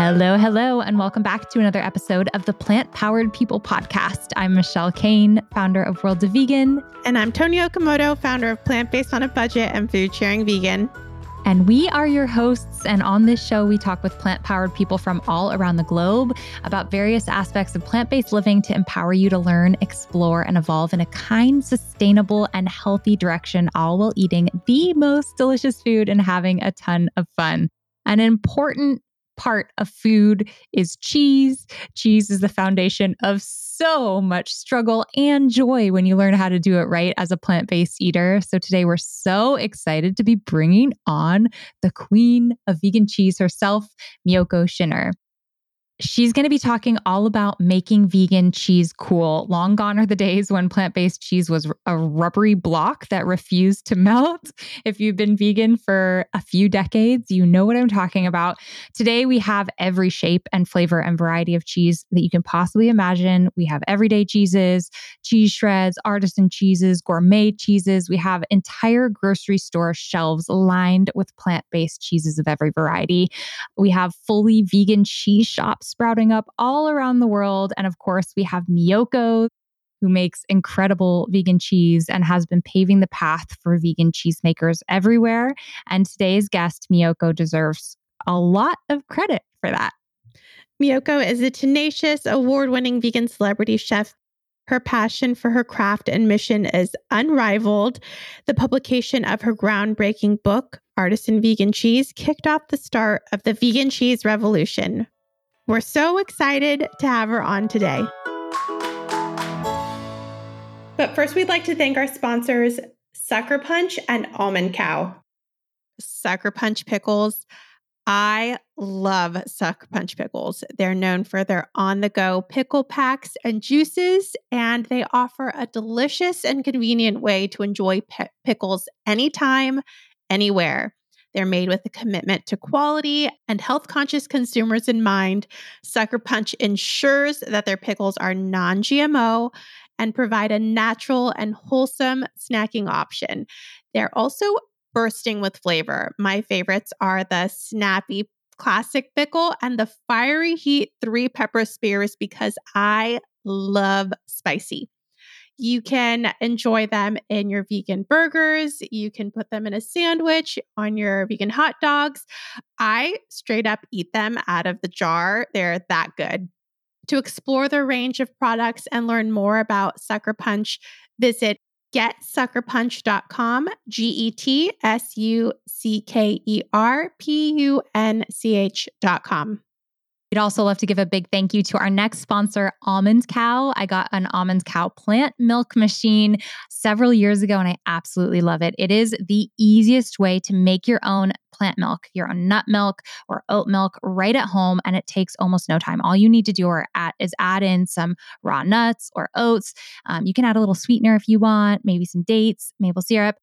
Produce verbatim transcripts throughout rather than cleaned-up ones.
Hello, hello, and welcome back to another episode of the Plant-Powered People Podcast. I'm Michelle Cehn, founder of World of Vegan. And I'm Toni Okamoto, founder of Plant Based on a Budget and Food Sharing Vegan. And we are your hosts, and on this show, we talk with plant-powered people from all around the globe about various aspects of plant-based living to empower you to learn, explore, and evolve in a kind, sustainable, and healthy direction, all while eating the most delicious food and having a ton of fun. An important part of food is cheese. Cheese is the foundation of so much struggle and joy when you learn how to do it right as a plant-based eater. So today we're so excited to be bringing on the queen of vegan cheese herself, Miyoko Schinner. She's going to be talking all about making vegan cheese cool. Long gone are the days when plant-based cheese was a rubbery block that refused to melt. If you've been vegan for a few decades, you know what I'm talking about. Today, we have every shape and flavor and variety of cheese that you can possibly imagine. We have everyday cheeses, cheese shreds, artisan cheeses, gourmet cheeses. We have entire grocery store shelves lined with plant-based cheeses of every variety. We have fully vegan cheese shops sprouting up all around the world. And of course, we have Miyoko's, who makes incredible vegan cheese and has been paving the path for vegan cheesemakers everywhere. And today's guest, Miyoko, deserves a lot of credit for that. Miyoko is a tenacious, award-winning vegan celebrity chef. Her passion for her craft and mission is unrivaled. The publication of her groundbreaking book, Artisan Vegan Cheese, kicked off the start of the vegan cheese revolution. We're so excited to have her on today. But first, we'd like to thank our sponsors, Sucker Punch and Almond Cow. Sucker Punch pickles. I love Sucker Punch pickles. They're known for their on-the-go pickle packs and juices, and they offer a delicious and convenient way to enjoy p- pickles anytime, anywhere. They're made with a commitment to quality and health-conscious consumers in mind. Sucker Punch ensures that their pickles are non-G M O and provide a natural and wholesome snacking option. They're also bursting with flavor. My favorites are the snappy classic pickle and the fiery heat three pepper spears because I love spicy. You can enjoy them in your vegan burgers. You can put them in a sandwich, on your vegan hot dogs. I straight up eat them out of the jar. They're that good. To explore their range of products and learn more about Sucker Punch, visit get sucker punch dot com, G E T S U C K E R P U N C H dot com. We'd also love to give a big thank you to our next sponsor, Almond Cow. I got an Almond Cow plant milk machine several years ago, and I absolutely love it. It is the easiest way to make your own plant milk, your own nut milk or oat milk right at home, and it takes almost no time. All you need to do or add, is add in some raw nuts or oats. Um, you can add a little sweetener if you want, maybe some dates, maple syrup,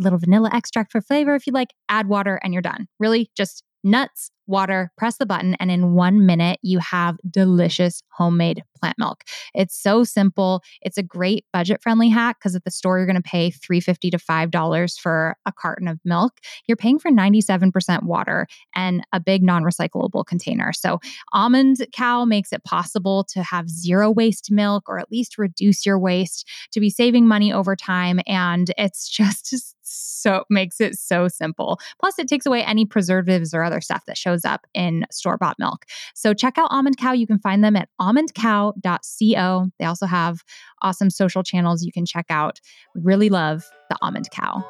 a little vanilla extract for flavor if you'd like, add water, and you're done. Really, just nuts, water, press the button, and in one minute, you have delicious homemade plant milk. It's so simple. It's a great budget-friendly hack because at the store, you're going to pay three dollars and fifty cents to five dollars for a carton of milk. You're paying for ninety-seven percent water and a big non-recyclable container. So Almond Cow makes it possible to have zero waste milk or at least reduce your waste, to be saving money over time, and it's just so makes it so simple. Plus, it takes away any preservatives or other stuff that shows up in store-bought milk. So check out Almond Cow. You can find them at almond cow dot co. They also have awesome social channels you can check out. We really love the Almond Cow.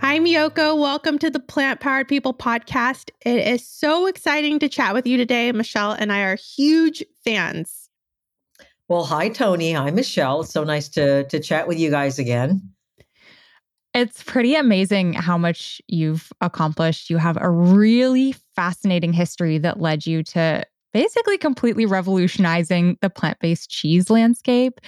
Hi, Miyoko. Welcome to the Plant Powered People Podcast. It is so exciting to chat with you today. Michelle and I are huge fans. Well, hi, Toni. I'm Michelle. It's so nice to, to chat with you guys again. It's pretty amazing how much you've accomplished. You have a really fascinating history that led you to basically completely revolutionizing the plant-based cheese landscape.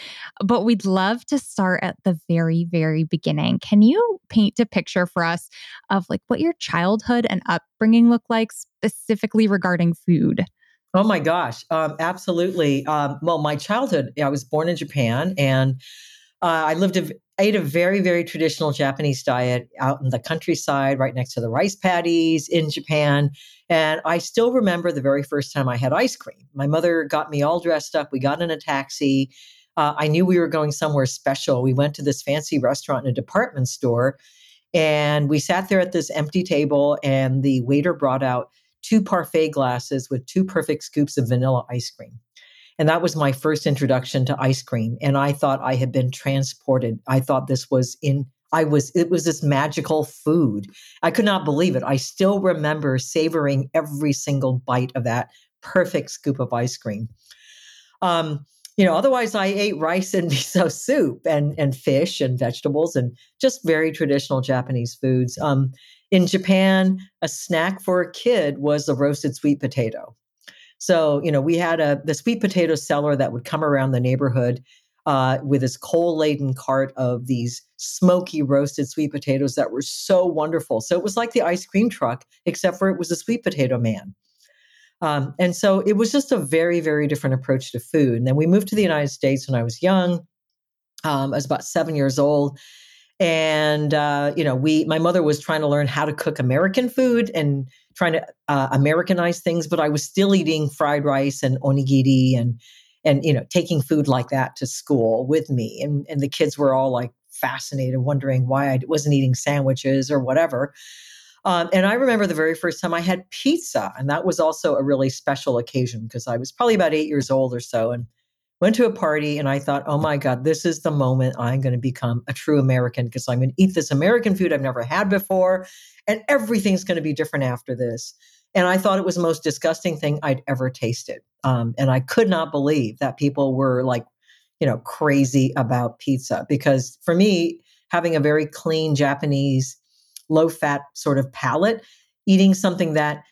But we'd love to start at the very, very beginning. Can you paint a picture for us of like what your childhood and upbringing looked like, specifically regarding food? Oh my gosh, um, absolutely. Um, well, my childhood, I was born in Japan, and Uh, I lived I ate a very, very traditional Japanese diet out in the countryside, right next to the rice paddies in Japan. And I still remember the very first time I had ice cream. My mother got me all dressed up. We got in a taxi. Uh, I knew we were going somewhere special. We went to this fancy restaurant in a department store, and we sat there at this empty table, and the waiter brought out two parfait glasses with two perfect scoops of vanilla ice cream. And that was my first introduction to ice cream. And I thought I had been transported. I thought this was in, I was, it was this magical food. I could not believe it. I still remember savoring every single bite of that perfect scoop of ice cream. Um, you know, otherwise I ate rice and miso soup and, and fish and vegetables and just very traditional Japanese foods. Um, in Japan, a snack for a kid was a roasted sweet potato. So, you know, we had a the sweet potato seller that would come around the neighborhood uh, with his coal-laden cart of these smoky roasted sweet potatoes that were so wonderful. So it was like the ice cream truck, except for it was a sweet potato man. Um, and so it was just a very, very different approach to food. And then we moved to the United States when I was young. Um, I was about seven years old. And, uh, you know, we, my mother was trying to learn how to cook American food and trying to uh, Americanize things, but I was still eating fried rice and onigiri and, and, you know, taking food like that to school with me. And, and the kids were all like fascinated, wondering why I wasn't eating sandwiches or whatever. Um, and I remember the very first time I had pizza, and that was also a really special occasion because I was probably about eight years old or so. And went to a party, and I thought, oh my God, this is the moment I'm going to become a true American because I'm going to eat this American food I've never had before, and everything's going to be different after this. And I thought it was the most disgusting thing I'd ever tasted. Um, and I could not believe that people were like, you know, crazy about pizza because for me, having a very clean Japanese low-fat sort of palate, eating something that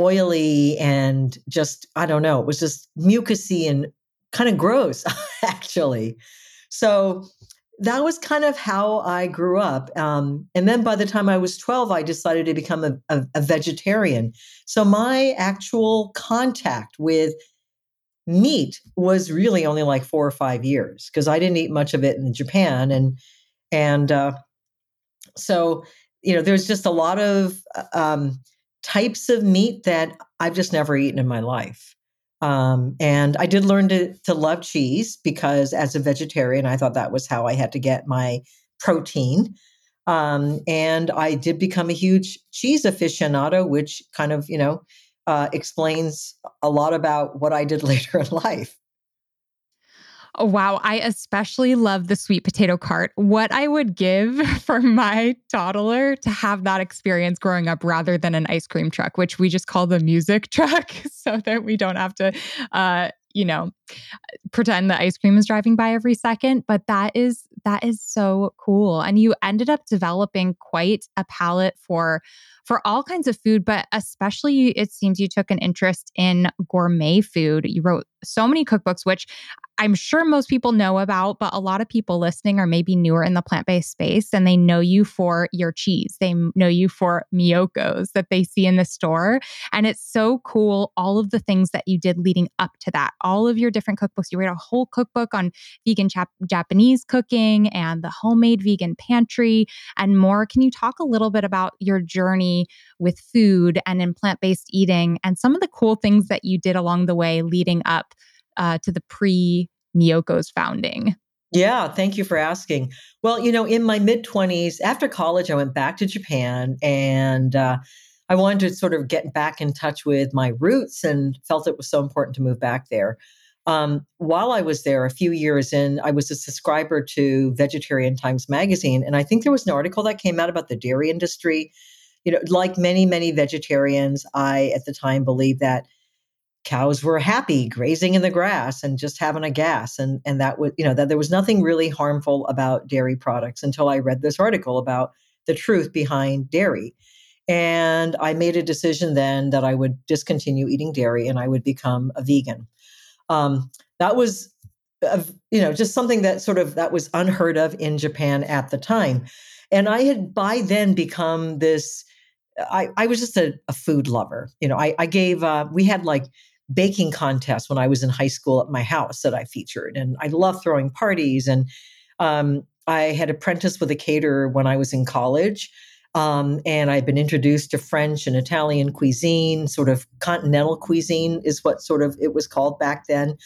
oily and just, I don't know, it was just mucousy and kind of gross, actually. So that was kind of how I grew up. Um, and then by the time I was twelve, I decided to become a, a, a vegetarian. So my actual contact with meat was really only like four or five years because I didn't eat much of it in Japan. And and uh, so, you know, there's just a lot of um, types of meat that I've just never eaten in my life. Um, and I did learn to, to love cheese because as a vegetarian, I thought that was how I had to get my protein. Um, and I did become a huge cheese aficionado, which kind of, you know, uh, explains a lot about what I did later in life. Oh, wow. I especially love the sweet potato cart. What I would give for my toddler to have that experience growing up rather than an ice cream truck, which we just call the music truck so that we don't have to, uh, you know, pretend the ice cream is driving by every second. But that is, that is so cool. And you ended up developing quite a palate for for all kinds of food, but especially it seems you took an interest in gourmet food. You wrote so many cookbooks, which I'm sure most people know about, but a lot of people listening are maybe newer in the plant-based space and they know you for your cheese. They know you for Miyoko's that they see in the store. And it's so cool, all of the things that you did leading up to that, all of your different cookbooks. You wrote a whole cookbook on vegan Jap- Japanese cooking and the homemade vegan pantry and more. Can you talk a little bit about your journey with food and in plant-based eating and some of the cool things that you did along the way leading up uh, to the pre-Miyoko's founding? Yeah, thank you for asking. Well, you know, in my mid-twenties, after college, I went back to Japan and uh, I wanted to sort of get back in touch with my roots and felt it was so important to move back there. Um, while I was there a few years in, I was a subscriber to Vegetarian Times magazine. And I think there was an article that came out about the dairy industry. You know, like many, many vegetarians, I at the time believed that cows were happy grazing in the grass and just having a gas. And, and that was, you know, that there was nothing really harmful about dairy products until I read this article about the truth behind dairy. And I made a decision then that I would discontinue eating dairy and I would become a vegan. Um, that was, a, you know, just something that sort of that was unheard of in Japan at the time. And I had by then become this, I, I was just a, a food lover. You know, I, I gave, uh, we had like baking contests when I was in high school at my house that I featured. And I loved throwing parties. And um, I had apprenticed with a caterer when I was in college, um, and I'd been introduced to French and Italian cuisine, sort of continental cuisine is what sort of it was called back then.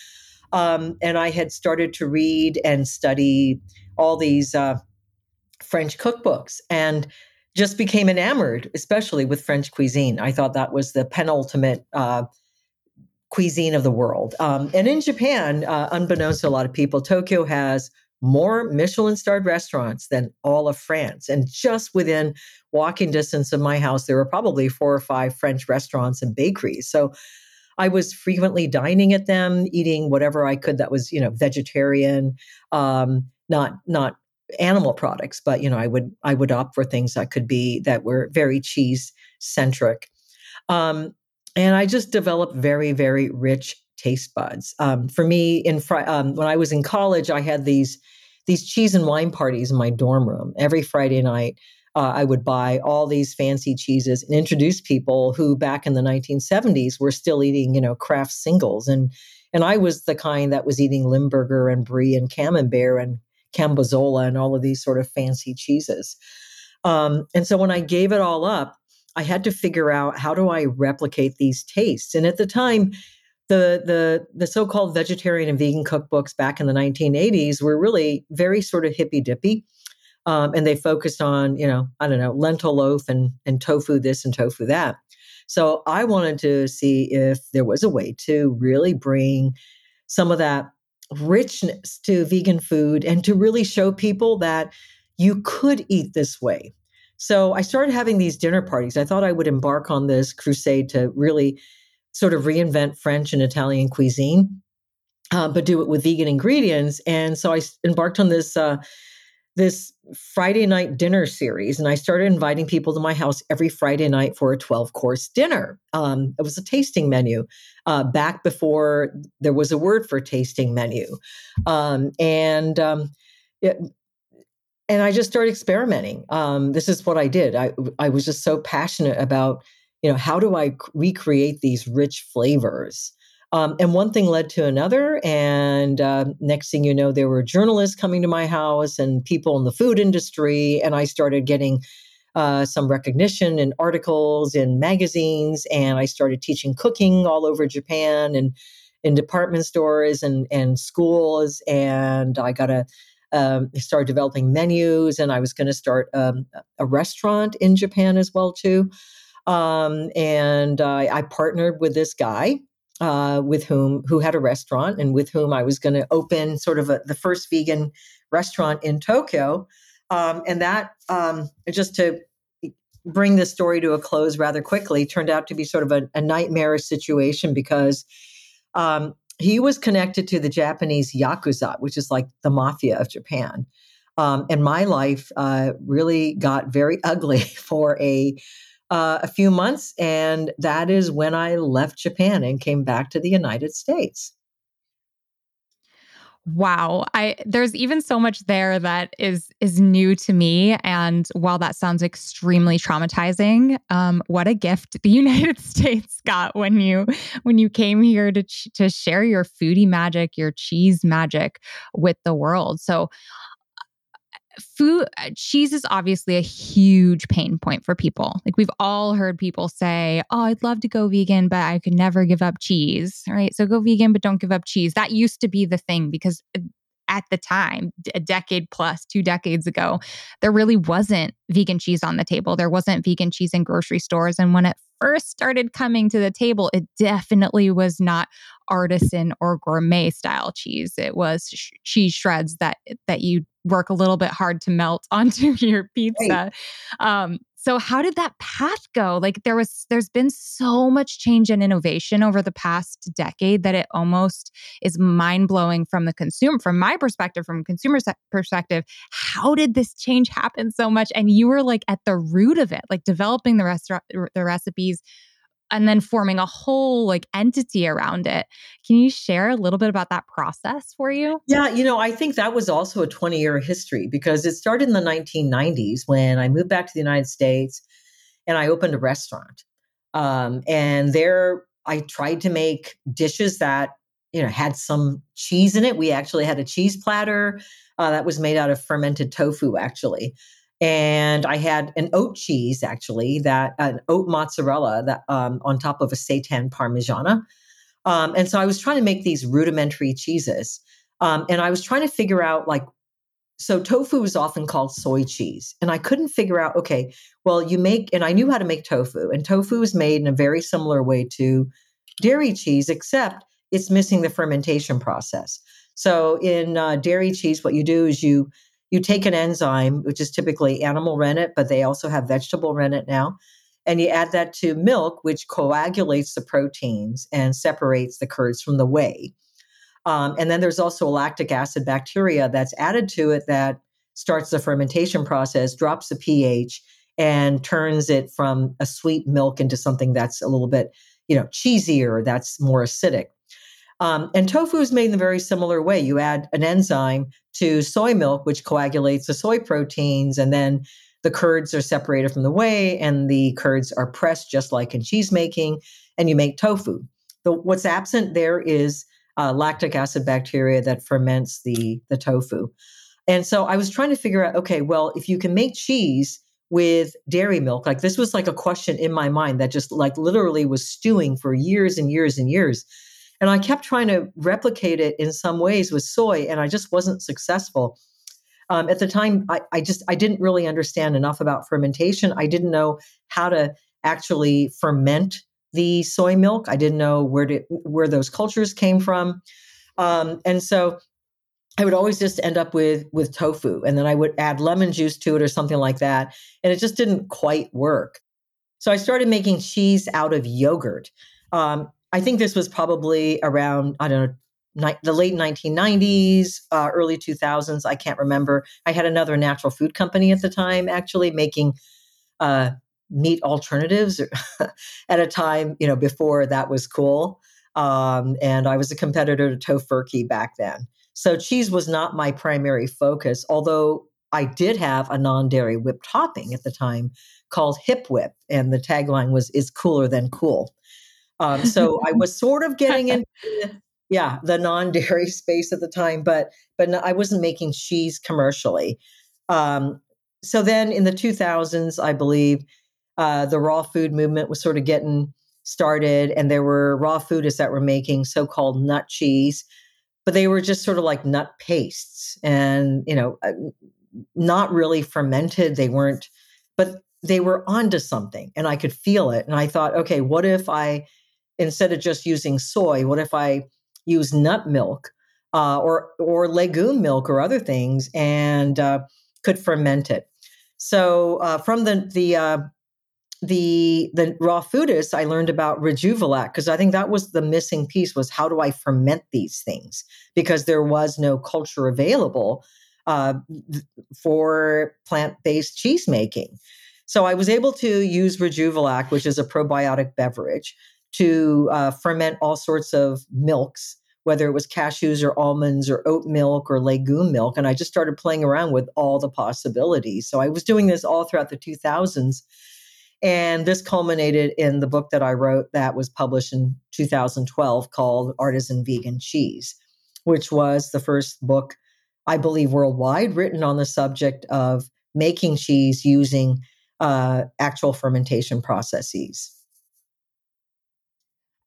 Um, and I had started to read and study all these uh, French cookbooks and just became enamored, especially with French cuisine. I thought that was the penultimate uh, cuisine of the world. Um, and in Japan, uh, unbeknownst to a lot of people, Tokyo has more Michelin-starred restaurants than all of France. And just within walking distance of my house, there were probably four or five French restaurants and bakeries. So I was frequently dining at them, eating whatever I could that was, you know, vegetarian, um, not not animal products, but, you know, I would I would opt for things that could be that were very cheese-centric. Um, and I just developed very, very rich taste buds. Um, for me, in fr- um, when I was in college, I had these these cheese and wine parties in my dorm room every Friday night. Uh, I would buy all these fancy cheeses and introduce people who back in the nineteen seventies were still eating, you know, Kraft singles. And and I was the kind that was eating Limburger and Brie and Camembert and Cambozola and all of these sort of fancy cheeses. Um, and so when I gave it all up, I had to figure out how do I replicate these tastes. And at the time, the the the so-called vegetarian and vegan cookbooks back in the nineteen eighties were really very sort of hippy-dippy. Um, and they focused on, you know, I don't know, lentil loaf and, and tofu this and tofu that. So I wanted to see if there was a way to really bring some of that richness to vegan food and to really show people that you could eat this way. So I started having these dinner parties. I thought I would embark on this crusade to really sort of reinvent French and Italian cuisine, uh, but do it with vegan ingredients. And so I embarked on this uh, this Friday night dinner series. And I started inviting people to my house every Friday night for a twelve course dinner. Um, it was a tasting menu uh, back before there was a word for tasting menu. Um, and um, it, and I just started experimenting. Um, this is what I did. I I was just so passionate about, you know, how do I recreate these rich flavors? Um, and one thing led to another. And uh, next thing you know, there were journalists coming to my house and people in the food industry. And I started getting uh, some recognition in articles in magazines. And I started teaching cooking all over Japan and in department stores and, and schools. And I got a um, started developing menus. And I was going to start um, a restaurant in Japan as well, too. Um, and uh, I partnered with this guy. Uh, with whom, who had a restaurant and with whom I was going to open sort of a, the first vegan restaurant in Tokyo. Um, and that, um, just to bring this story to a close rather quickly, turned out to be sort of a, a nightmarish situation because um, he was connected to the Japanese Yakuza, which is like the mafia of Japan. Um, and my life uh, really got very ugly for a Uh, a few months, and that is when I left Japan and came back to the United States. Wow. I there's even so much there that is is new to me. And while that sounds extremely traumatizing, um, what a gift the United States got when you when you came here to ch- to share your foodie magic, your cheese magic with the world. So Food, cheese is obviously a huge pain point for people. Like we've all heard people say, oh, I'd love to go vegan, but I could never give up cheese, right? So go vegan, but don't give up cheese. That used to be the thing because at the time, a decade plus, two decades ago, there really wasn't vegan cheese on the table. There wasn't vegan cheese in grocery stores. And when it first started coming to the table, it definitely was not artisan or gourmet style cheese. It was sh- cheese shreds that that you work a little bit hard to melt onto your pizza. Right. Um, so how did that path go? Like there was, there's been so much change and innovation over the past decade that it almost is mind blowing from the consumer, from my perspective, from consumer se- perspective. How did this change happen so much? And you were like at the root of it, like developing the restaurant, the recipes, and then forming a whole like entity around it. Can you share a little bit about that process for you? Yeah, you know, I think that was also a twenty year history because it started in the nineteen nineties when I moved back to the United States and I opened a restaurant. Um, and there I tried to make dishes that you know, had some cheese in it. We actually had a cheese platter uh, that was made out of fermented tofu, actually. And I had an oat cheese, actually, that an oat mozzarella that um, on top of a seitan parmigiana. Um, and so I was trying to make these rudimentary cheeses. Um, and I was trying to figure out, like, so tofu is often called soy cheese. And I couldn't figure out, okay, well, you make, and I knew how to make tofu. And tofu is made in a very similar way to dairy cheese, except it's missing the fermentation process. So in uh, dairy cheese, what you do is you you take an enzyme, which is typically animal rennet, but they also have vegetable rennet now, and you add that to milk, which coagulates the proteins and separates the curds from the whey. Um, and then there's also a lactic acid bacteria that's added to it that starts the fermentation process, drops the pH, and turns it from a sweet milk into something that's a little bit, you know, cheesier, that's more acidic. Um, and tofu is made in a very similar way. You add an enzyme to soy milk, which coagulates the soy proteins, and then the curds are separated from the whey, and the curds are pressed just like in cheese making, and you make tofu. The, what's absent there is uh, lactic acid bacteria that ferments the, the tofu. And so I was trying to figure out, okay, well, if you can make cheese with dairy milk, like this was like a question in my mind that just like literally was stewing for years and years and years. And I kept trying to replicate it in some ways with soy, and I just wasn't successful. Um, at the time, I, I just I didn't really understand enough about fermentation. I didn't know how to actually ferment the soy milk. I didn't know where to where those cultures came from, um, and so I would always just end up with with tofu, and then I would add lemon juice to it or something like that, and it just didn't quite work. So I started making cheese out of yogurt. Um, I think this was probably around, I don't know, ni- the late nineteen nineties, uh, early two thousands. I can't remember. I had another natural food company at the time, actually making uh, meat alternatives at a time, you know, before that was cool. Um, and I was a competitor to Tofurky back then. So cheese was not my primary focus, although I did have a non-dairy whip topping at the time called Hip Whip. And the tagline was, "Is cooler than cool." Um, so I was sort of getting into, yeah, the non-dairy space at the time, but but no, I wasn't making cheese commercially. Um, so then in the two thousands, I believe, uh, the raw food movement was sort of getting started, and there were raw foodists that were making so-called nut cheese, but they were just sort of like nut pastes and, you know, not really fermented. They weren't, but they were onto something, and I could feel it. And I thought, okay, what if I... instead of just using soy, what if I use nut milk uh, or or legume milk or other things, and uh, could ferment it? So uh, from the the, uh, the the raw foodists, I learned about Rejuvelac, because I think that was the missing piece, was how do I ferment these things, because there was no culture available uh, for plant-based cheese making. So I was able to use Rejuvelac, which is a probiotic beverage, to uh, ferment all sorts of milks, whether it was cashews or almonds or oat milk or legume milk. And I just started playing around with all the possibilities. So I was doing this all throughout the two thousands. And this culminated in the book that I wrote that was published in two thousand twelve called Artisan Vegan Cheese, which was the first book, I believe, worldwide written on the subject of making cheese using uh, actual fermentation processes.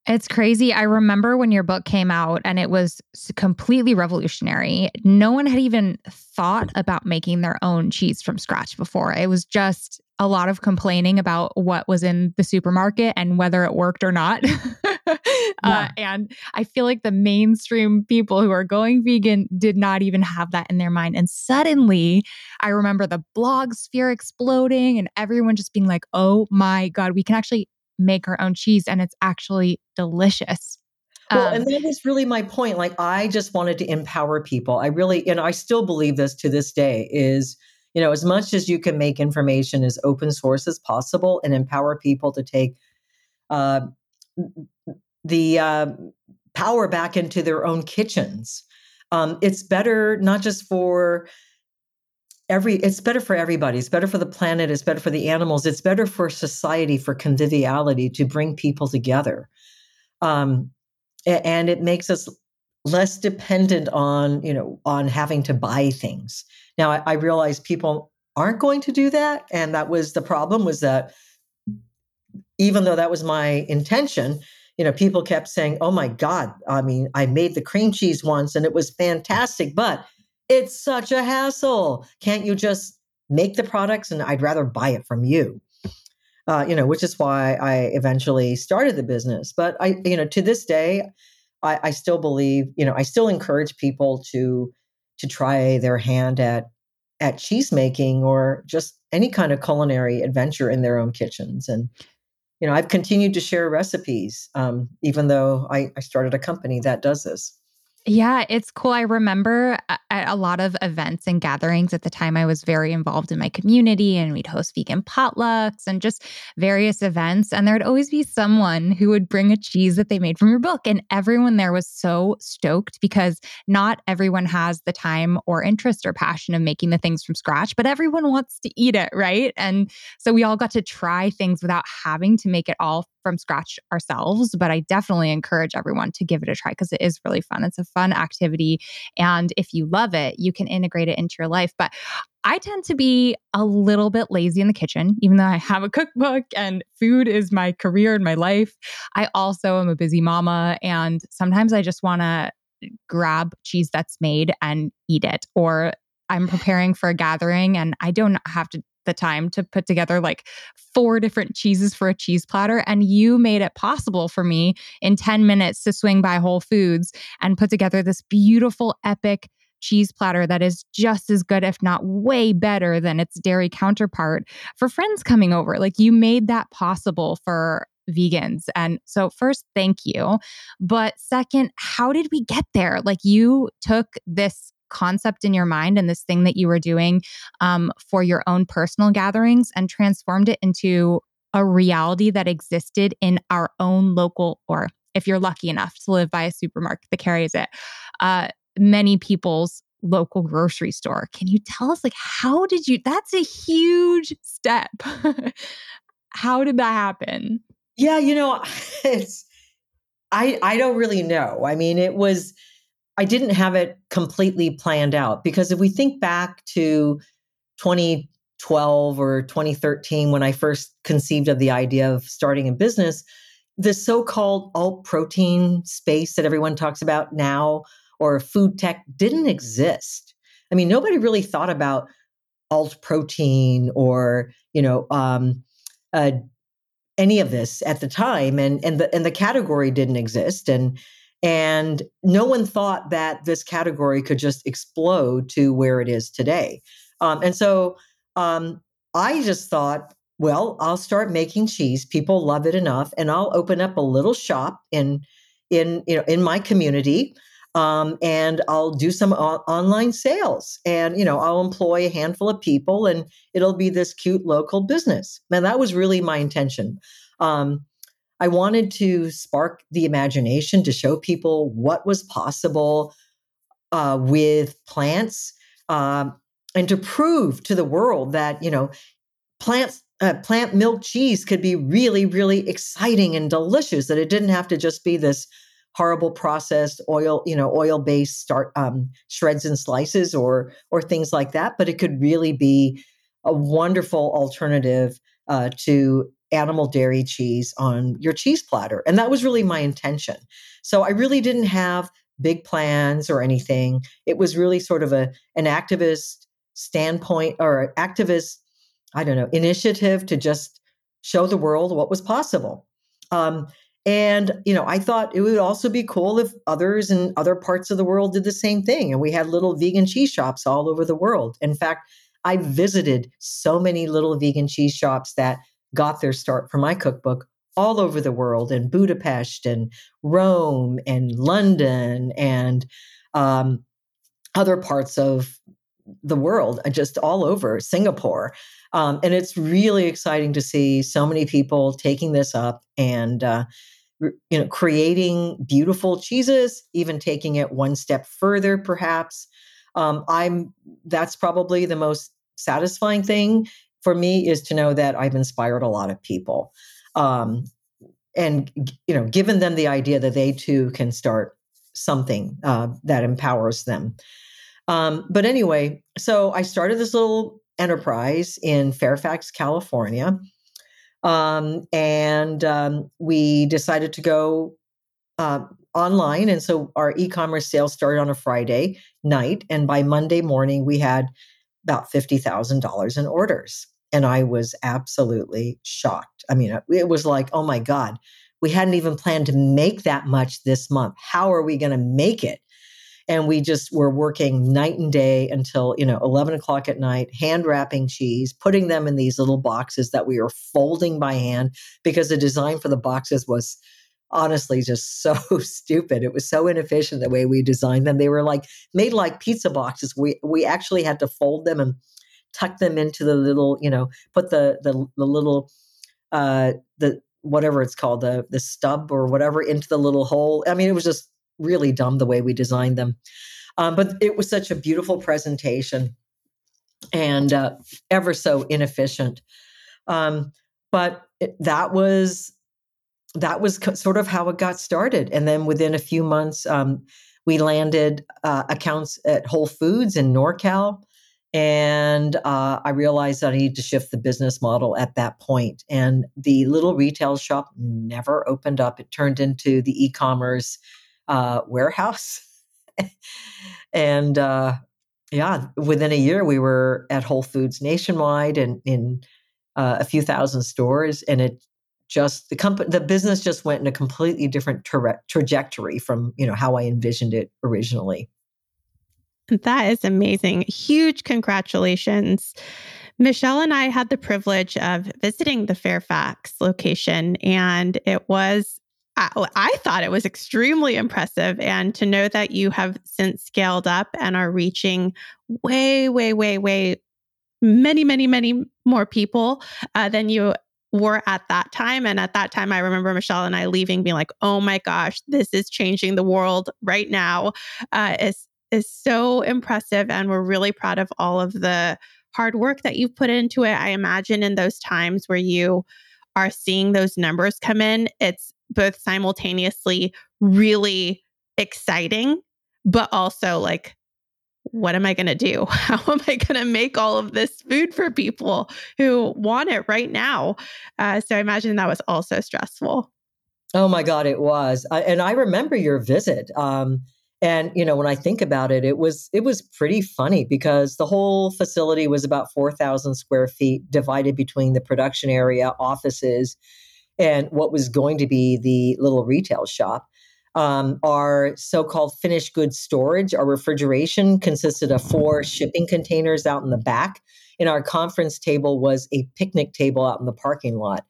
It's crazy. I remember when your book came out, and it was completely revolutionary. No one had even thought about making their own cheese from scratch before. It was just a lot of complaining about what was in the supermarket and whether it worked or not. Yeah. uh, and I feel like the mainstream people who are going vegan did not even have that in their mind. And suddenly, I remember the blog sphere exploding and everyone just being like, oh my God, we can actually make our own cheese, and it's actually delicious. Well, um, and that is really my point. Like, I just wanted to empower people. I really, and I still believe this to this day, is, you know, as much as you can make information as open source as possible and empower people to take uh, the uh, power back into their own kitchens. Um, it's better not just for Every, it's better for everybody. It's better for the planet. It's better for the animals. It's better for society, for conviviality, to bring people together. Um, and it makes us less dependent on, you know, on having to buy things. Now, I, I realize people aren't going to do that. And that was the problem, was that even though that was my intention, you know, people kept saying, oh my God, I mean, I made the cream cheese once and it was fantastic, but it's such a hassle. Can't you just make the products? And I'd rather buy it from you, uh, you know, which is why I eventually started the business. But I, you know, to this day, I, I still believe, you know, I still encourage people to, to try their hand at, at cheese making or just any kind of culinary adventure in their own kitchens. And, you know, I've continued to share recipes, um, even though I, I started a company that does this. Yeah, it's cool. I remember at a lot of events and gatherings at the time, I was very involved in my community and we'd host vegan potlucks and just various events. And there'd always be someone who would bring a cheese that they made from your book. And everyone there was so stoked because not everyone has the time or interest or passion of making the things from scratch, but everyone wants to eat it, right? And so we all got to try things without having to make it all from scratch ourselves, but I definitely encourage everyone to give it a try because it is really fun. It's a fun activity. And if you love it, you can integrate it into your life. But I tend to be a little bit lazy in the kitchen, even though I have a cookbook and food is my career and my life. I also am a busy mama, and sometimes I just want to grab cheese that's made and eat it. Or I'm preparing for a gathering and I don't have to the time to put together like four different cheeses for a cheese platter. And you made it possible for me in ten minutes to swing by Whole Foods and put together this beautiful, epic cheese platter that is just as good, if not way better than its dairy counterpart for friends coming over. Like you made that possible for vegans. And so first, thank you. But second, how did we get there? Like you took this concept in your mind and this thing that you were doing um, for your own personal gatherings and transformed it into a reality that existed in our own local, or if you're lucky enough to live by a supermarket that carries it, uh, many people's local grocery store. Can you tell us, like, how did you, that's a huge step. How did that happen? Yeah, you know, it's, I, I don't really know. I mean, it was, I didn't have it completely planned out, because if we think back to twenty twelve or twenty thirteen, when I first conceived of the idea of starting a business, the so-called alt-protein space that everyone talks about now, or food tech, didn't exist. I mean, nobody really thought about alt-protein or, you know, um, uh, any of this at the time, and and the and the category didn't exist, and. And no one thought that this category could just explode to where it is today. Um, and so um, I just thought, well, I'll start making cheese. People love it enough, and I'll open up a little shop in in you know in my community, um, and I'll do some o- online sales, and you know I'll employ a handful of people, and it'll be this cute local business. Man, that was really my intention. Um, I wanted to spark the imagination to show people what was possible uh, with plants, um, and to prove to the world that, you know, plants, uh, plant milk cheese could be really, really exciting and delicious, that it didn't have to just be this horrible processed oil, you know, oil-based start um, shreds and slices or or things like that, but it could really be a wonderful alternative uh, to animal dairy cheese on your cheese platter. And that was really my intention. So I really didn't have big plans or anything. It was really sort of a an activist standpoint, or an activist, I don't know, initiative to just show the world what was possible. Um, and, you know, I thought it would also be cool if others in other parts of the world did the same thing. And we had little vegan cheese shops all over the world. In fact, I visited so many little vegan cheese shops that got their start for my cookbook all over the world, in Budapest and Rome and London and um, other parts of the world, just all over, Singapore. Um, and it's really exciting to see so many people taking this up and uh, you know, creating beautiful cheeses, even taking it one step further, perhaps. Um, I'm that's probably the most satisfying thing for me, is to know that I've inspired a lot of people, um, and, you know, given them the idea that they too can start something uh, that empowers them. Um, but anyway, so I started this little enterprise in Fairfax, California. Um, and um, we decided to go uh, online. And so our e-commerce sales started on a Friday night. And by Monday morning, we had about fifty thousand dollars in orders. And I was absolutely shocked. I mean, it was like, oh my God, we hadn't even planned to make that much this month. How are we going to make it? And we just were working night and day until, you know, eleven o'clock at night, hand wrapping cheese, putting them in these little boxes that we were folding by hand because the design for the boxes was honestly just so stupid. It was so inefficient the way we designed them. They were like made like pizza boxes. We we actually had to fold them and tuck them into the little, you know, put the the, the little, uh, the whatever it's called, the the stub or whatever into the little hole. I mean, it was just really dumb the way we designed them. Um, but it was such a beautiful presentation and uh, ever so inefficient. Um, but it, that was that was co- sort of how it got started. And then within a few months, um, we landed uh, accounts at Whole Foods in NorCal. And uh, I realized that I needed to shift the business model at that point. And the little retail shop never opened up. It turned into the e-commerce uh, warehouse. and, uh, yeah, within a year we were at Whole Foods nationwide and in uh, a few thousand stores. And it just, the company, the business just went in a completely different tra- trajectory from, you know, how I envisioned it originally. That is amazing. Huge congratulations. Michelle and I had the privilege of visiting the Fairfax location, and it was I, I thought it was extremely impressive. And to know that you have since scaled up and are reaching way, way, way, way, many, many, many more people uh, than you were at that time. And at that time, I remember Michelle and I leaving being like, oh my gosh, this is changing the world right now. Uh, it's, it's so impressive. And we're really proud of all of the hard work that you've put into it. I imagine in those times where you are seeing those numbers come in, it's both simultaneously really exciting, but also like, what am I going to do? How am I going to make all of this food for people who want it right now? Uh, so I imagine that was also stressful. Oh my God, it was. I, and I remember your visit. Um, and, you know, when I think about it, it was it was pretty funny because the whole facility was about four thousand square feet divided between the production area, offices, and what was going to be the little retail shop. Um, our so-called finished goods storage, our refrigeration consisted of four shipping containers out in the back, and our conference table was a picnic table out in the parking lot.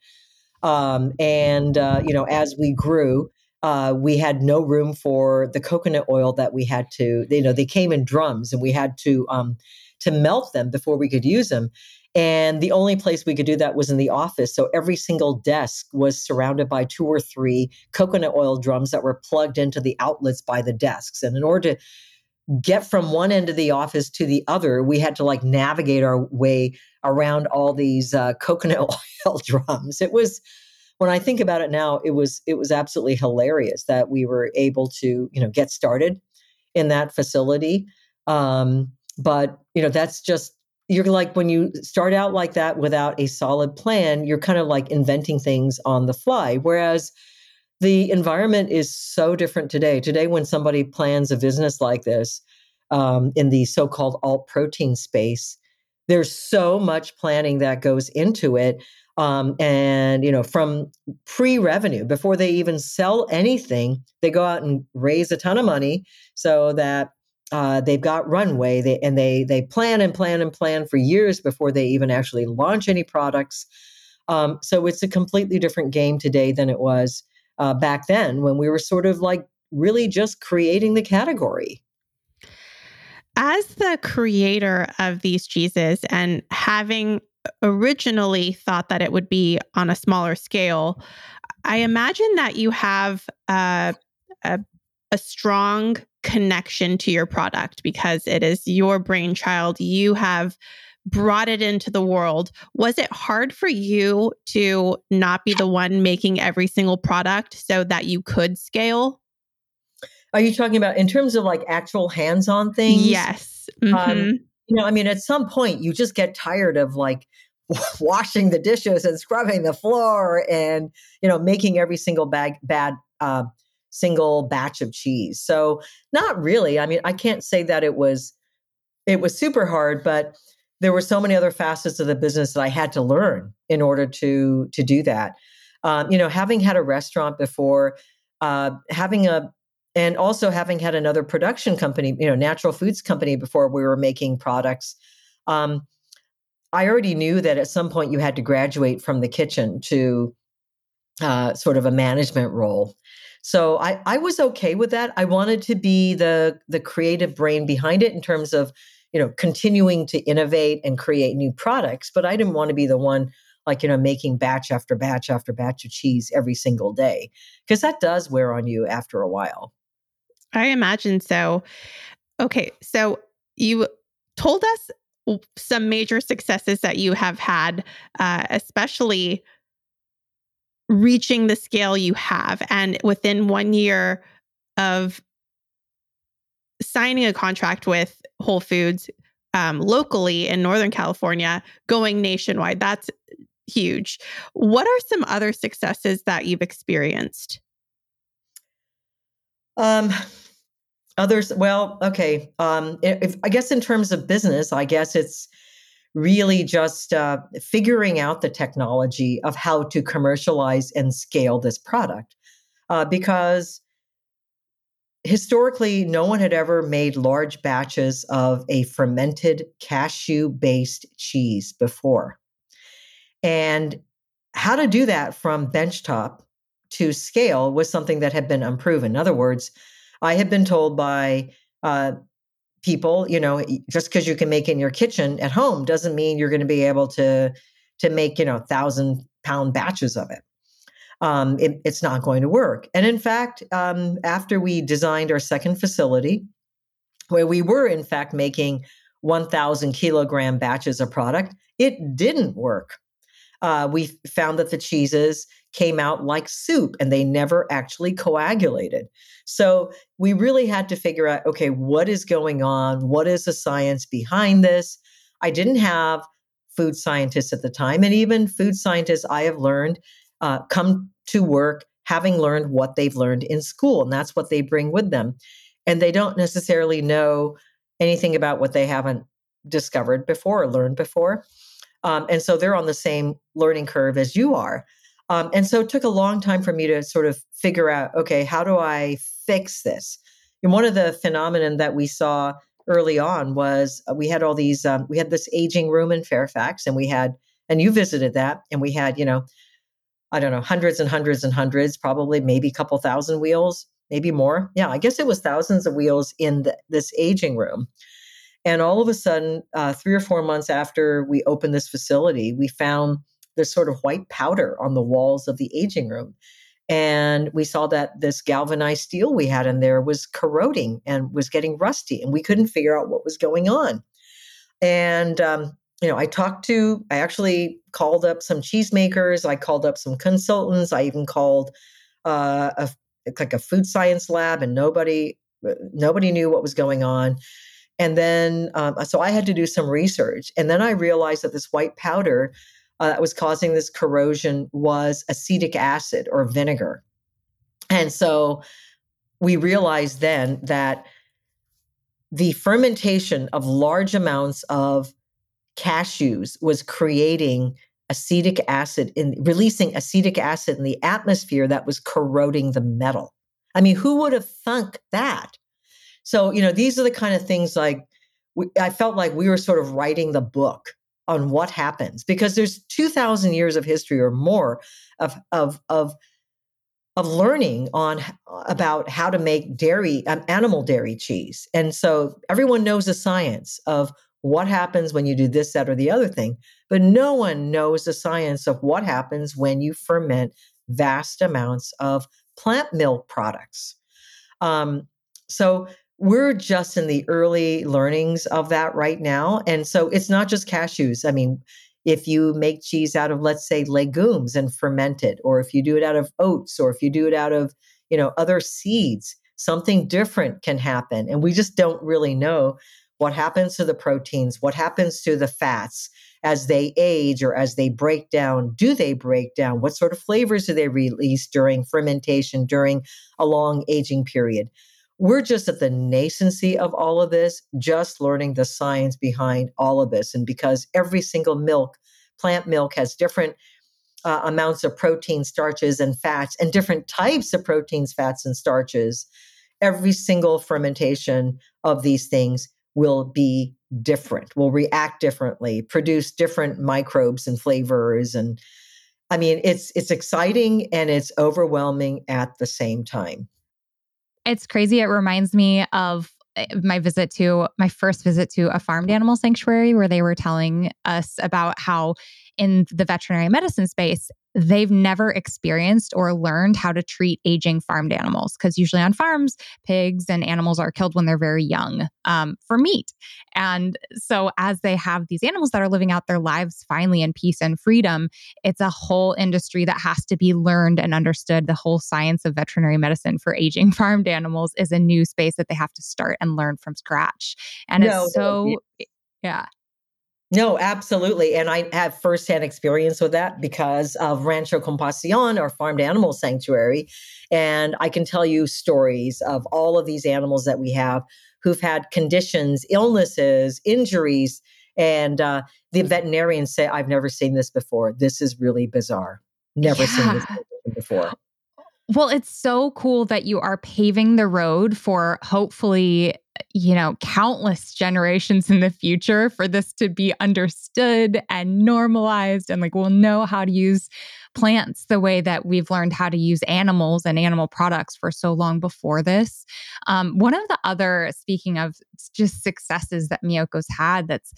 Um, and, uh, you know, as we grew, uh, we had no room for the coconut oil that we had to, you know, they came in drums and we had to um, to melt them before we could use them. And the only place we could do that was in the office. So every single desk was surrounded by two or three coconut oil drums that were plugged into the outlets by the desks. And in order to get from one end of the office to the other, we had to like navigate our way around all these uh, coconut oil drums. It was, when I think about it now, it was it was absolutely hilarious that we were able to, you know, get started in that facility. Um, but, you know, that's just, you're like, when you start out like that without a solid plan, you're kind of like inventing things on the fly. Whereas the environment is so different today. Today, when somebody plans a business like this um, in the so-called alt protein space, there's so much planning that goes into it. Um, and, you know, from pre-revenue, before they even sell anything, they go out and raise a ton of money so that Uh, they've got runway, they, and they they plan and plan and plan for years before they even actually launch any products. Um, so it's a completely different game today than it was uh, back then when we were sort of like really just creating the category. As the creator of these cheeses and having originally thought that it would be on a smaller scale, I imagine that you have uh, a a strong connection to your product because it is your brainchild. You have brought it into the world. Was it hard for you to not be the one making every single product so that you could scale? Are you talking about in terms of like actual hands-on things? Yes. Mm-hmm. Um, you know, I mean, at some point you just get tired of like washing the dishes and scrubbing the floor and, you know, making every single bag, bad, uh, single batch of cheese. So not really. I mean, I can't say that it was, it was super hard, but there were so many other facets of the business that I had to learn in order to, to do that. Um, you know, having had a restaurant before, uh, having a, and also having had another production company, you know, natural foods company before we were making products. Um, I already knew that at some point you had to graduate from the kitchen to uh, sort of a management role. So I, I was okay with that. I wanted to be the the creative brain behind it in terms of, you know, continuing to innovate and create new products. But I didn't want to be the one like, you know, making batch after batch after batch of cheese every single day, because that does wear on you after a while. I imagine so. Okay, so you told us some major successes that you have had, uh, especially reaching the scale you have. And within one year of signing a contract with Whole Foods um, locally in Northern California, going nationwide, that's huge. What are some other successes that you've experienced? Um. Others, well, okay. Um, if, I guess in terms of business, I guess it's really just uh, figuring out the technology of how to commercialize and scale this product. Uh, because historically, no one had ever made large batches of a fermented cashew-based cheese before. And how to do that from benchtop to scale was something that had been unproven. In other words, I had been told by uh, people, you know, just because you can make it in your kitchen at home doesn't mean you're going to be able to to make, you know, thousand pound batches of it. Um, it. It's not going to work. And in fact, um, after we designed our second facility, where we were in fact making one thousand kilogram batches of product, it didn't work. Uh, we found that the cheeses came out like soup and they never actually coagulated. So we really had to figure out, okay, what is going on? What is the science behind this? I didn't have food scientists at the time. And even food scientists, I have learned, uh, come to work having learned what they've learned in school. And that's what they bring with them. And they don't necessarily know anything about what they haven't discovered before or learned before. Um, and so they're on the same learning curve as you are. Um, and so it took a long time for me to sort of figure out, okay, how do I fix this? And one of the phenomenon that we saw early on was we had all these, um, we had this aging room in Fairfax and we had, and you visited that, and we had, you know, I don't know, hundreds and hundreds and hundreds, probably maybe a couple thousand wheels, maybe more. Yeah, I guess it was thousands of wheels in the, this aging room. And all of a sudden, uh, three or four months after we opened this facility, we found this sort of white powder on the walls of the aging room. And we saw that this galvanized steel we had in there was corroding and was getting rusty, and we couldn't figure out what was going on. And, um, you know, I talked to, I actually called up some cheesemakers. I called up some consultants. I even called uh, a, like a food science lab, and nobody, nobody knew what was going on. And then, um, so I had to do some research. And then I realized that this white powder uh, that was causing this corrosion was acetic acid or vinegar. And so we realized then that the fermentation of large amounts of cashews was creating acetic acid, in releasing acetic acid in the atmosphere that was corroding the metal. I mean, who would have thunk that? So, you know, these are the kind of things like we, I felt like we were sort of writing the book on what happens, because there's two thousand years of history or more of of of of learning on about how to make dairy, um, animal dairy cheese. And so everyone knows the science of what happens when you do this, that, or the other thing, but no one knows the science of what happens when you ferment vast amounts of plant milk products. Um, so we're just in the early learnings of that right now. And so it's not just cashews. I mean, if you make cheese out of, let's say, legumes and ferment it, or if you do it out of oats, or if you do it out of, you know, other seeds, something different can happen. And we just don't really know what happens to the proteins, what happens to the fats as they age or as they break down. Do they break down? What sort of flavors do they release during fermentation, during a long aging period? We're just at the nascency of all of this, just learning the science behind all of this. And because every single milk, plant milk, has different uh, amounts of protein, starches, and fats, and different types of proteins, fats, and starches, every single fermentation of these things will be different, will react differently, produce different microbes and flavors. And I mean, it's it's exciting and it's overwhelming at the same time. It's crazy. It reminds me of my visit to my first visit to a farmed animal sanctuary where they were telling us about how in the veterinary medicine space, they've never experienced or learned how to treat aging farmed animals. Because usually on farms, pigs and animals are killed when they're very young um, for meat. And so as they have these animals that are living out their lives finally in peace and freedom, it's a whole industry that has to be learned and understood. The whole science of veterinary medicine for aging farmed animals is a new space that they have to start and learn from scratch. And no, it's so, yeah. yeah. No, absolutely. And I have firsthand experience with that because of Rancho Compasión, our farmed animal sanctuary. And I can tell you stories of all of these animals that we have who've had conditions, illnesses, injuries. And uh, the veterinarians say, I've never seen this before. This is really bizarre. Never yeah. seen this before. Well, it's so cool that you are paving the road for hopefully, you know, countless generations in the future for this to be understood and normalized, and like we'll know how to use plants the way that we've learned how to use animals and animal products for so long before this. Um, one of the other, speaking of just successes that Miyoko's had, that's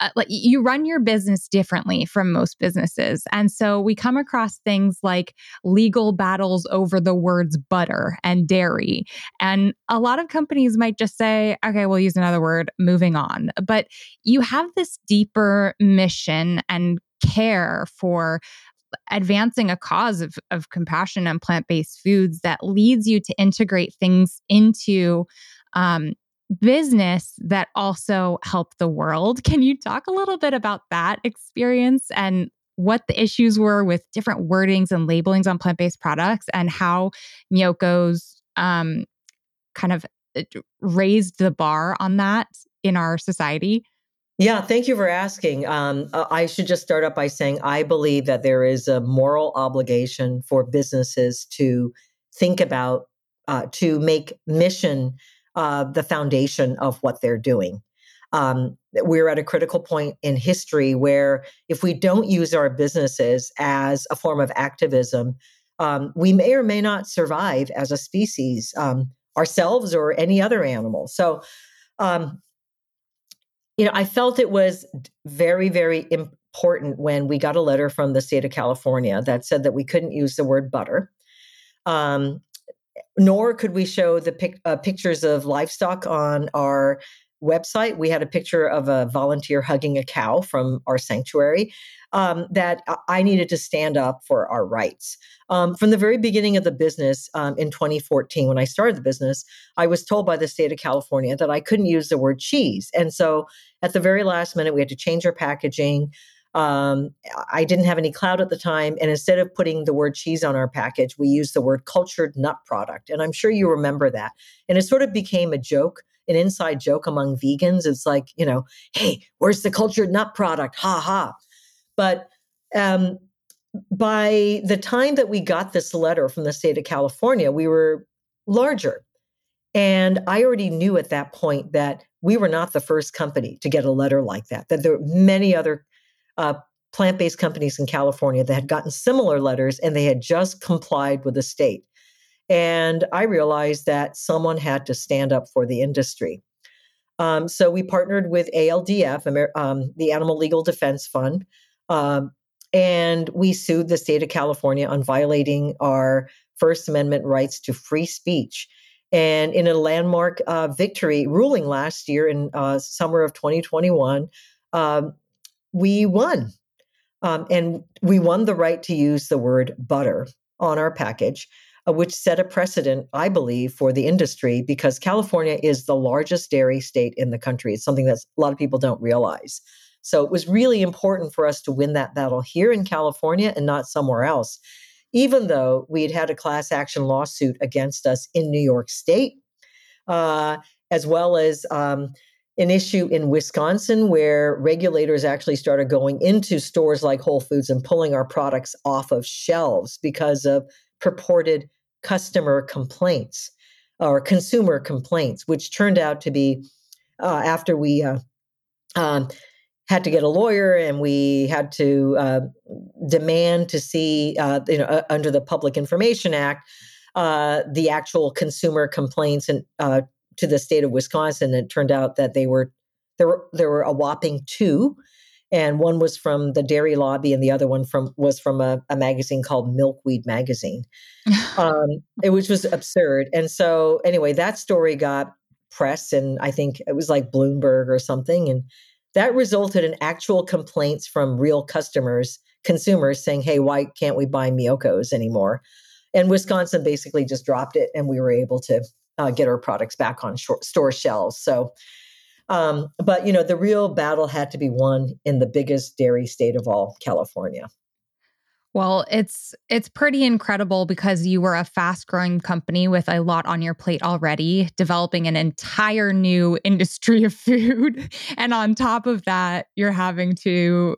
uh, like you run your business differently from most businesses. And so we come across things like legal battles over the words butter and dairy. And a lot of companies might just say, okay, we'll use another word, moving on. But you have this deeper mission and care for advancing a cause of, of compassion and plant-based foods that leads you to integrate things into um, business that also help the world. Can you talk a little bit about that experience and what the issues were with different wordings and labelings on plant-based products and how Miyoko's um, kind of raised the bar on that in our society? Yeah, thank you for asking. Um, I should just start up by saying I believe that there is a moral obligation for businesses to think about, uh, to make mission uh, the foundation of what they're doing. Um, we're at a critical point in history where if we don't use our businesses as a form of activism, um, we may or may not survive as a species, um, ourselves or any other animal. So, um, You know, I felt it was very, very important when we got a letter from the state of California that said that we couldn't use the word butter, um, nor could we show the pic- uh, pictures of livestock on our website. We had a picture of a volunteer hugging a cow from our sanctuary, um, that I needed to stand up for our rights. Um, from the very beginning of the business um, in twenty fourteen, when I started the business, I was told by the state of California that I couldn't use the word cheese. And so at the very last minute, we had to change our packaging. Um, I didn't have any clout at the time. And instead of putting the word cheese on our package, we used the word cultured nut product. And I'm sure you remember that. And it sort of became a joke, an inside joke among vegans. It's like, you know, hey, where's the cultured nut product? Ha ha. But um, by the time that we got this letter from the state of California, we were larger. And I already knew at that point that we were not the first company to get a letter like that, that there were many other uh, plant-based companies in California that had gotten similar letters and they had just complied with the state. And I realized that someone had to stand up for the industry. Um, so we partnered with A L D F, um, the Animal Legal Defense Fund, um, and we sued the state of California on violating our First Amendment rights to free speech. And in a landmark uh, victory ruling last year in uh, summer of twenty twenty-one, um, we won. Um, and we won the right to use the word butter on our package. which set a precedent, I believe, for the industry, because California is the largest dairy state in the country. It's something that a lot of people don't realize. So it was really important for us to win that battle here in California and not somewhere else, even though we had had a class action lawsuit against us in New York State, uh, as well as um, an issue in Wisconsin where regulators actually started going into stores like Whole Foods and pulling our products off of shelves because of purported customer complaints or consumer complaints, which turned out to be uh, after we uh, um, had to get a lawyer and we had to uh, demand to see, uh, you know, uh, under the Public Information Act, uh, the actual consumer complaints and uh, to the state of Wisconsin. And it turned out that they were there were there were a whopping two. And one was from the dairy lobby, and the other one from was from a, a magazine called Milkweed Magazine, um, which was absurd. And so anyway, that story got press, and I think it was like Bloomberg or something. And that resulted in actual complaints from real customers, consumers saying, hey, why can't we buy Miyoko's anymore? And Wisconsin basically just dropped it, and we were able to uh, get our products back on short, store shelves. So Um, but, you know, the real battle had to be won in the biggest dairy state of all, California. Well, it's it's pretty incredible because you were a fast-growing company with a lot on your plate already, developing an entire new industry of food. And on top of that, you're having to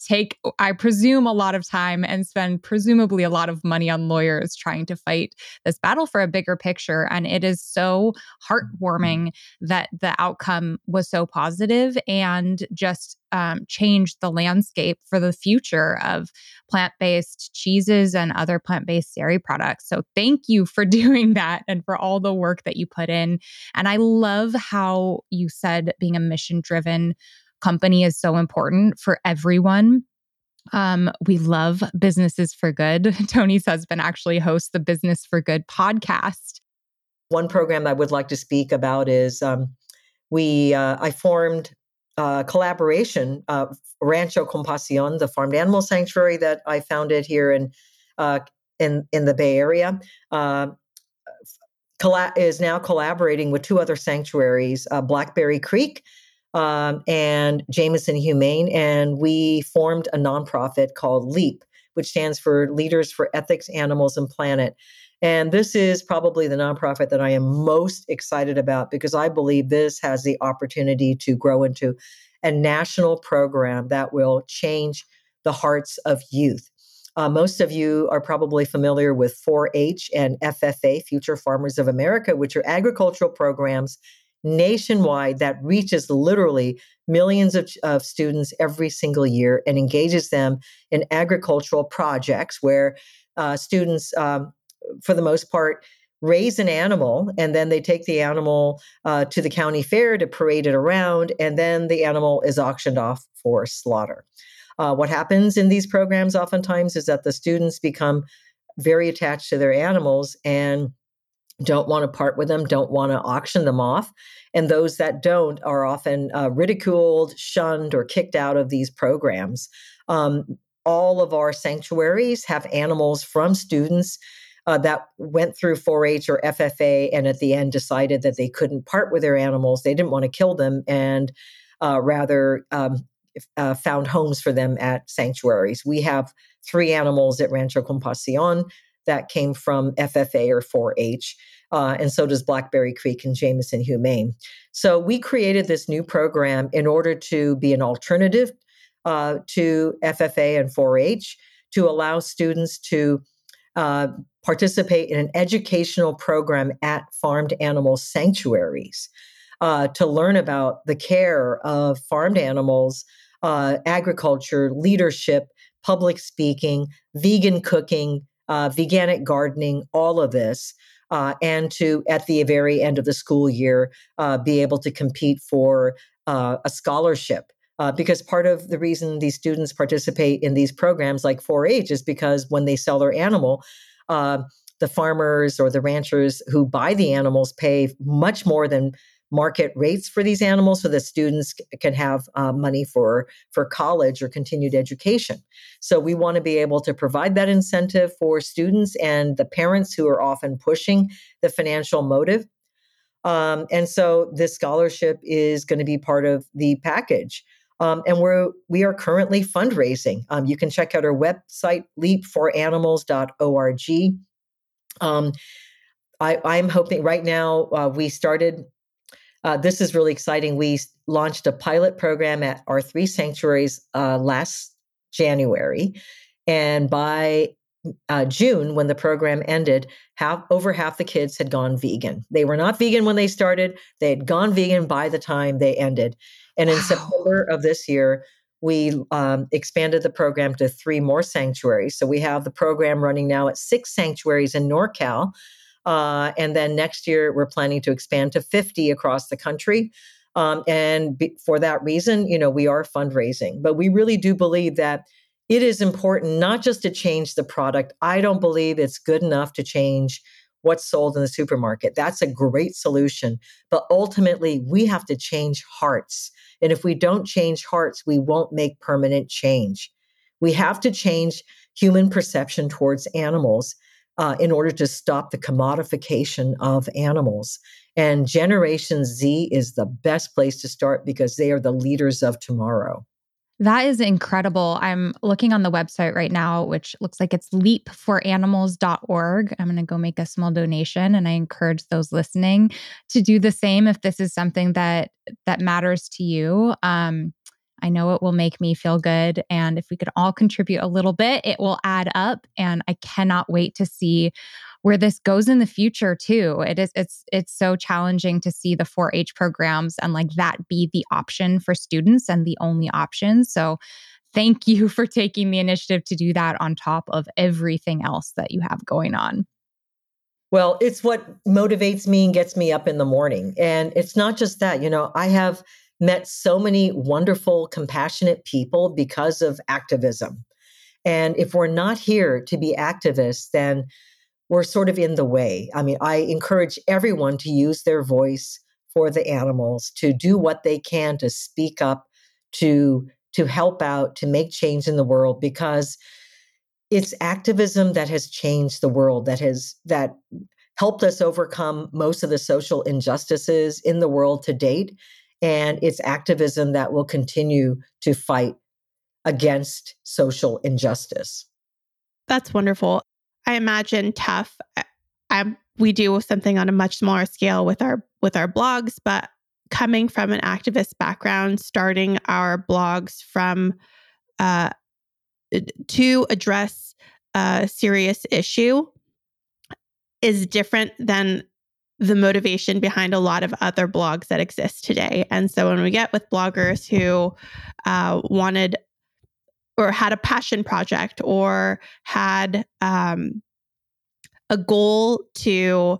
take, I presume, a lot of time and spend presumably a lot of money on lawyers trying to fight this battle for a bigger picture. And it is so heartwarming that the outcome was so positive and just um, changed the landscape for the future of plant-based cheeses and other plant-based dairy products. So thank you for doing that and for all the work that you put in. And I love how you said being a mission-driven company is so important for everyone. Um, we love Businesses for Good. Tony's husband actually hosts the Business for Good podcast. One program I would like to speak about is um, we. Uh, I formed a collaboration, uh, Rancho Compasión, the farmed animal sanctuary that I founded here in uh, in in the Bay Area. Uh, colla- is now collaborating with two other sanctuaries, uh, Blackberry Creek Um, and Jameson Humane, and we formed a nonprofit called LEAP, which stands for Leaders for Ethics, Animals, and Planet. And this is probably the nonprofit that I am most excited about because I believe this has the opportunity to grow into a national program that will change the hearts of youth. Uh, most of you are probably familiar with four H and F F A, Future Farmers of America, which are agricultural programs nationwide that reaches literally millions of, of students every single year and engages them in agricultural projects where uh, students, um, for the most part, raise an animal and then they take the animal uh, to the county fair to parade it around, and then the animal is auctioned off for slaughter. Uh, what happens in these programs oftentimes is that the students become very attached to their animals and don't want to part with them, don't want to auction them off. And those that don't are often uh, ridiculed, shunned, or kicked out of these programs. Um, all of our sanctuaries have animals from students uh, that went through four H or F F A and at the end decided that they couldn't part with their animals. They didn't want to kill them and uh, rather um, uh, found homes for them at sanctuaries. We have three animals at Rancho Compasión that came from F F A or four H, uh, and so does Blackberry Creek and Jameson Humane. So we created this new program in order to be an alternative uh, to F F A and four H, to allow students to uh, participate in an educational program at farmed animal sanctuaries, uh, to learn about the care of farmed animals, uh, agriculture, leadership, public speaking, vegan cooking, Uh, veganic gardening, all of this, uh, and to, at the very end of the school year, uh, be able to compete for uh, a scholarship. Uh, because part of the reason these students participate in these programs like four H is because when they sell their animal, uh, the farmers or the ranchers who buy the animals pay much more than market rates for these animals so that students can have uh, money for, for college or continued education. So we want to be able to provide that incentive for students and the parents who are often pushing the financial motive. Um, and so this scholarship is going to be part of the package. Um, and we're, we are currently fundraising. Um, you can check out our website, leap for animals dot org. Um, I, I'm hoping right now uh, we started, uh, this is really exciting. We launched a pilot program at our three sanctuaries uh, last January. And by Uh, June, when the program ended, half, over half the kids had gone vegan. They were not vegan when they started. They had gone vegan by the time they ended. And in wow. September of this year, we um, expanded the program to three more sanctuaries. So we have the program running now at six sanctuaries in NorCal. Uh, and then next year, we're planning to expand to fifty across the country. Um, and be, for that reason, you know, we are fundraising. But we really do believe that it is important not just to change the product. I don't believe it's good enough to change what's sold in the supermarket. That's a great solution. But ultimately, we have to change hearts. And if we don't change hearts, we won't make permanent change. We have to change human perception towards animals uh, in order to stop the commodification of animals. And Generation Z is the best place to start because they are the leaders of tomorrow. That is incredible. I'm looking on the website right now, which looks like it's leap for animals dot org. I'm going to go make a small donation, and I encourage those listening to do the same if this is something that that matters to you. Um, I know it will make me feel good, and if we could all contribute a little bit, it will add up, and I cannot wait to see where this goes in the future too. It is, it's, it's so challenging to see the four H programs and like that be the option for students and the only option. So thank you for taking the initiative to do that on top of everything else that you have going on. Well, it's what motivates me and gets me up in the morning. And it's not just that, you know, I have met so many wonderful, compassionate people because of activism. And if we're not here to be activists, then we're sort of in the way. I mean, I encourage everyone to use their voice for the animals, to do what they can to speak up, to, to help out, to make change in the world, because it's activism that has changed the world, that has that helped us overcome most of the social injustices in the world to date. And it's activism that will continue to fight against social injustice. That's wonderful. I imagine tough. I, I, we do something on a much smaller scale with our with our blogs, but coming from an activist background, starting our blogs from uh, to address a serious issue is different than the motivation behind a lot of other blogs that exist today. And so when we get with bloggers who uh, wanted or had a passion project or had um, a goal to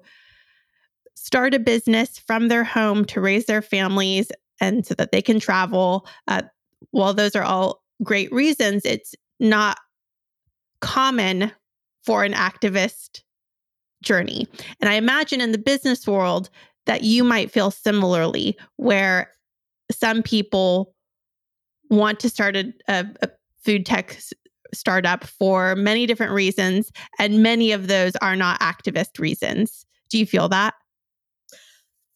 start a business from their home to raise their families and so that they can travel. Uh, while those are all great reasons, it's not common for an activist journey. And I imagine in the business world that you might feel similarly, where some people want to start a, a, a food tech startup for many different reasons, and many of those are not activist reasons. Do you feel that?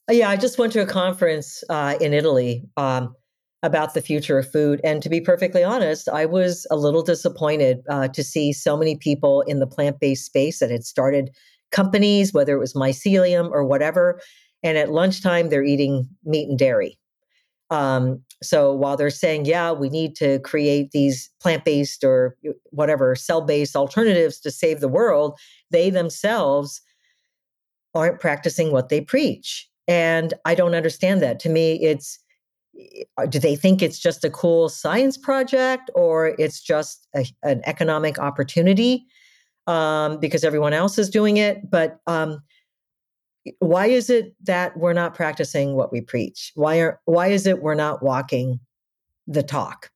Yeah, I just went to a conference uh, in Italy um, about the future of food. And to be perfectly honest, I was a little disappointed uh, to see so many people in the plant-based space that had started companies, whether it was mycelium or whatever. And at lunchtime, they're eating meat and dairy. Um, so while they're saying, yeah, we need to create these plant-based or whatever cell-based alternatives to save the world, they themselves aren't practicing what they preach. And I don't understand that. To me, it's, do they think it's just a cool science project or it's just a, an economic opportunity um, because everyone else is doing it? But um why is it that we're not practicing what we preach? Why are why is it we're not walking the talk?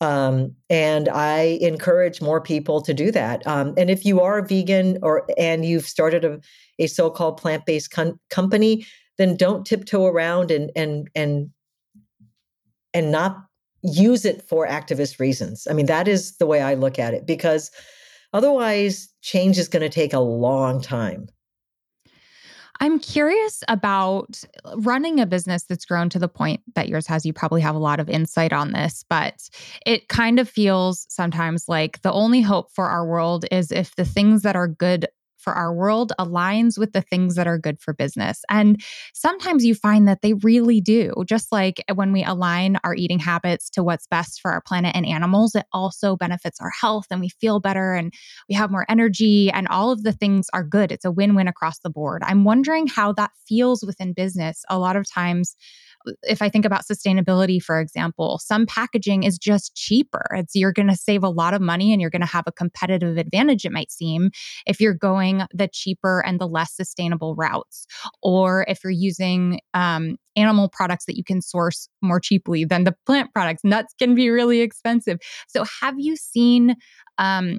Um, and I encourage more people to do that. Um, and if you are vegan or and you've started a, a so-called plant-based com- company, then don't tiptoe around and and and and not use it for activist reasons. I mean, that is the way I look at it, because otherwise change is going to take a long time. I'm curious about running a business that's grown to the point that yours has. You probably have a lot of insight on this, but it kind of feels sometimes like the only hope for our world is if the things that are good for our world aligns with the things that are good for business. And sometimes you find that they really do. Just like when we align our eating habits to what's best for our planet and animals, it also benefits our health and we feel better and we have more energy and all of the things are good. It's a win-win across the board. I'm wondering how that feels within business. A lot of times, if I think about sustainability, for example, some packaging is just cheaper. It's, you're going to save a lot of money and you're going to have a competitive advantage, it might seem, if you're going the cheaper and the less sustainable routes, or if you're using um, animal products that you can source more cheaply than the plant products. Nuts can be really expensive. So have you seen... Um,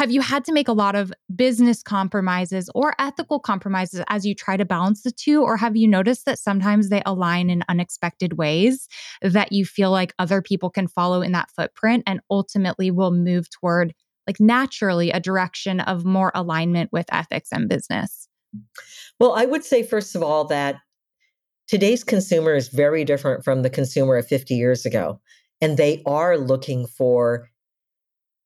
Have you had to make a lot of business compromises or ethical compromises as you try to balance the two? Or have you noticed that sometimes they align in unexpected ways that you feel like other people can follow in that footprint and ultimately will move toward, like, naturally a direction of more alignment with ethics and business? Well, I would say, first of all, that today's consumer is very different from the consumer of fifty years ago. And they are looking for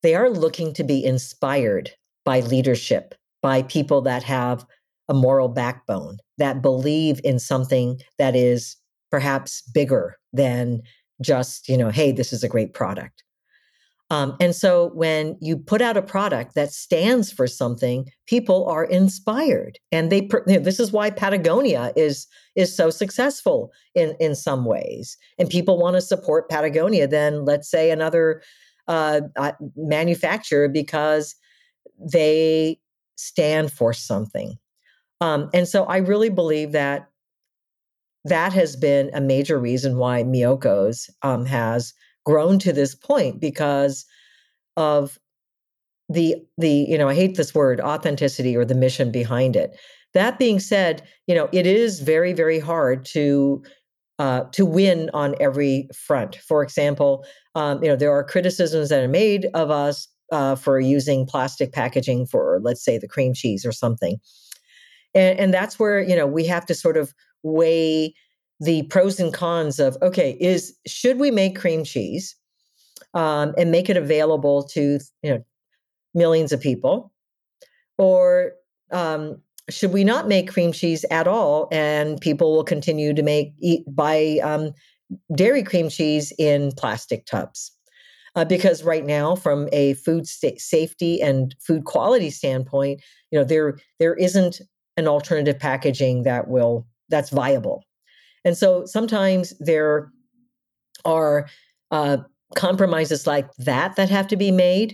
They are looking to be inspired by leadership, by people that have a moral backbone, that believe in something that is perhaps bigger than just, you know, hey, this is a great product. Um, and so when you put out a product that stands for something, people are inspired. And they, you know, this is why Patagonia is, is so successful in, in some ways. And people want to support Patagonia than, let's say, another Uh, uh, manufacturer, because they stand for something. Um, and so I really believe that that has been a major reason why Miyoko's um, has grown to this point, because of the, the, you know, I hate this word, authenticity, or the mission behind it. That being said, you know, it is very, very hard to Uh, to win on every front. For example, um, you know, there are criticisms that are made of us uh, for using plastic packaging for, let's say, the cream cheese or something. And, and that's where, you know, we have to sort of weigh the pros and cons of, okay, is should we make cream cheese um, and make it available to, you know, millions of people? Or um should we not make cream cheese at all, and people will continue to make eat, buy um, dairy cream cheese in plastic tubs? Uh, because right now, from a food st- safety and food quality standpoint, you know, there there isn't an alternative packaging that will that's viable, and so sometimes there are uh, compromises like that that have to be made,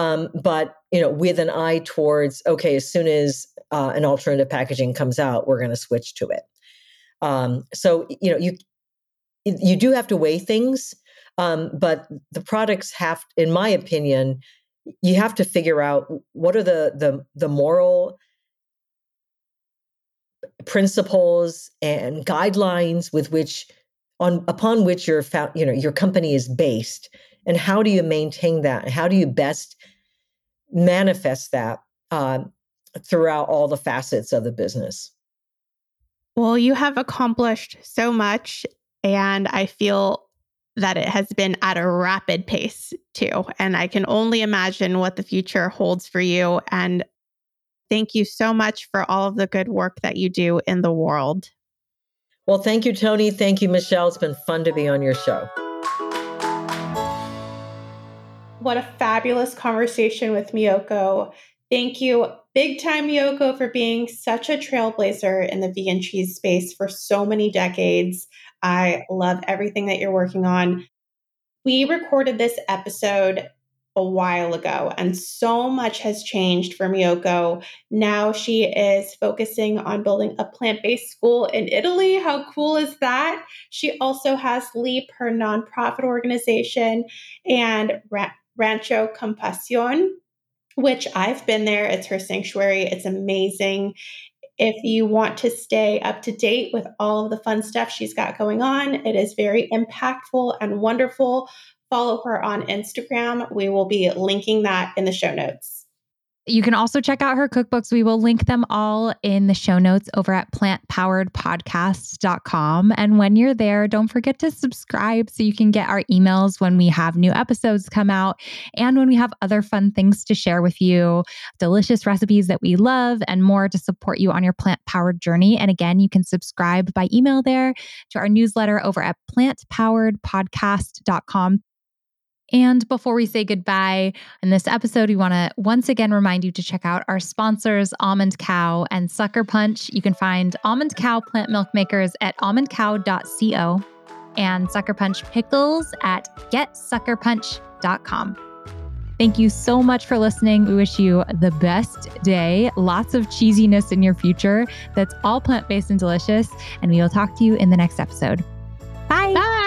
um, but you know, with an eye towards, okay, as soon as Uh, an alternative packaging comes out, we're going to switch to it. Um, so, you know, you you do have to weigh things, um, but the products have, in my opinion, you have to figure out what are the the, the moral principles and guidelines with which on upon which your you know your company is based, and how do you maintain that? How do you best manifest that Uh, throughout all the facets of the business? Well, you have accomplished so much, and I feel that it has been at a rapid pace too. And I can only imagine what the future holds for you. And thank you so much for all of the good work that you do in the world. Well, thank you, Toni. Thank you, Michelle. It's been fun to be on your show. What a fabulous conversation with Miyoko. Thank you, big time Miyoko, for being such a trailblazer in the vegan cheese space for so many decades. I love everything that you're working on. We recorded this episode a while ago, and so much has changed for Miyoko. Now she is focusing on building a plant-based school in Italy. How cool is that? She also has LEAP, her nonprofit organization, and Ra- Rancho Compasión, which I've been there. It's her sanctuary. It's amazing. If you want to stay up to date with all of the fun stuff she's got going on, it is very impactful and wonderful. Follow her on Instagram. We will be linking that in the show notes. You can also check out her cookbooks. We will link them all in the show notes over at plant powered podcast dot com. And when you're there, don't forget to subscribe so you can get our emails when we have new episodes come out and when we have other fun things to share with you, delicious recipes that we love and more to support you on your plant-powered journey. And again, you can subscribe by email there to our newsletter over at plant powered podcast dot com. And before we say goodbye in this episode, we want to once again remind you to check out our sponsors, Almond Cow and Sucker Punch. You can find Almond Cow plant milk makers at almond cow dot co and Sucker Punch pickles at get sucker punch dot com. Thank you so much for listening. We wish you the best day, lots of cheesiness in your future that's all plant-based and delicious. And we will talk to you in the next episode. Bye. Bye.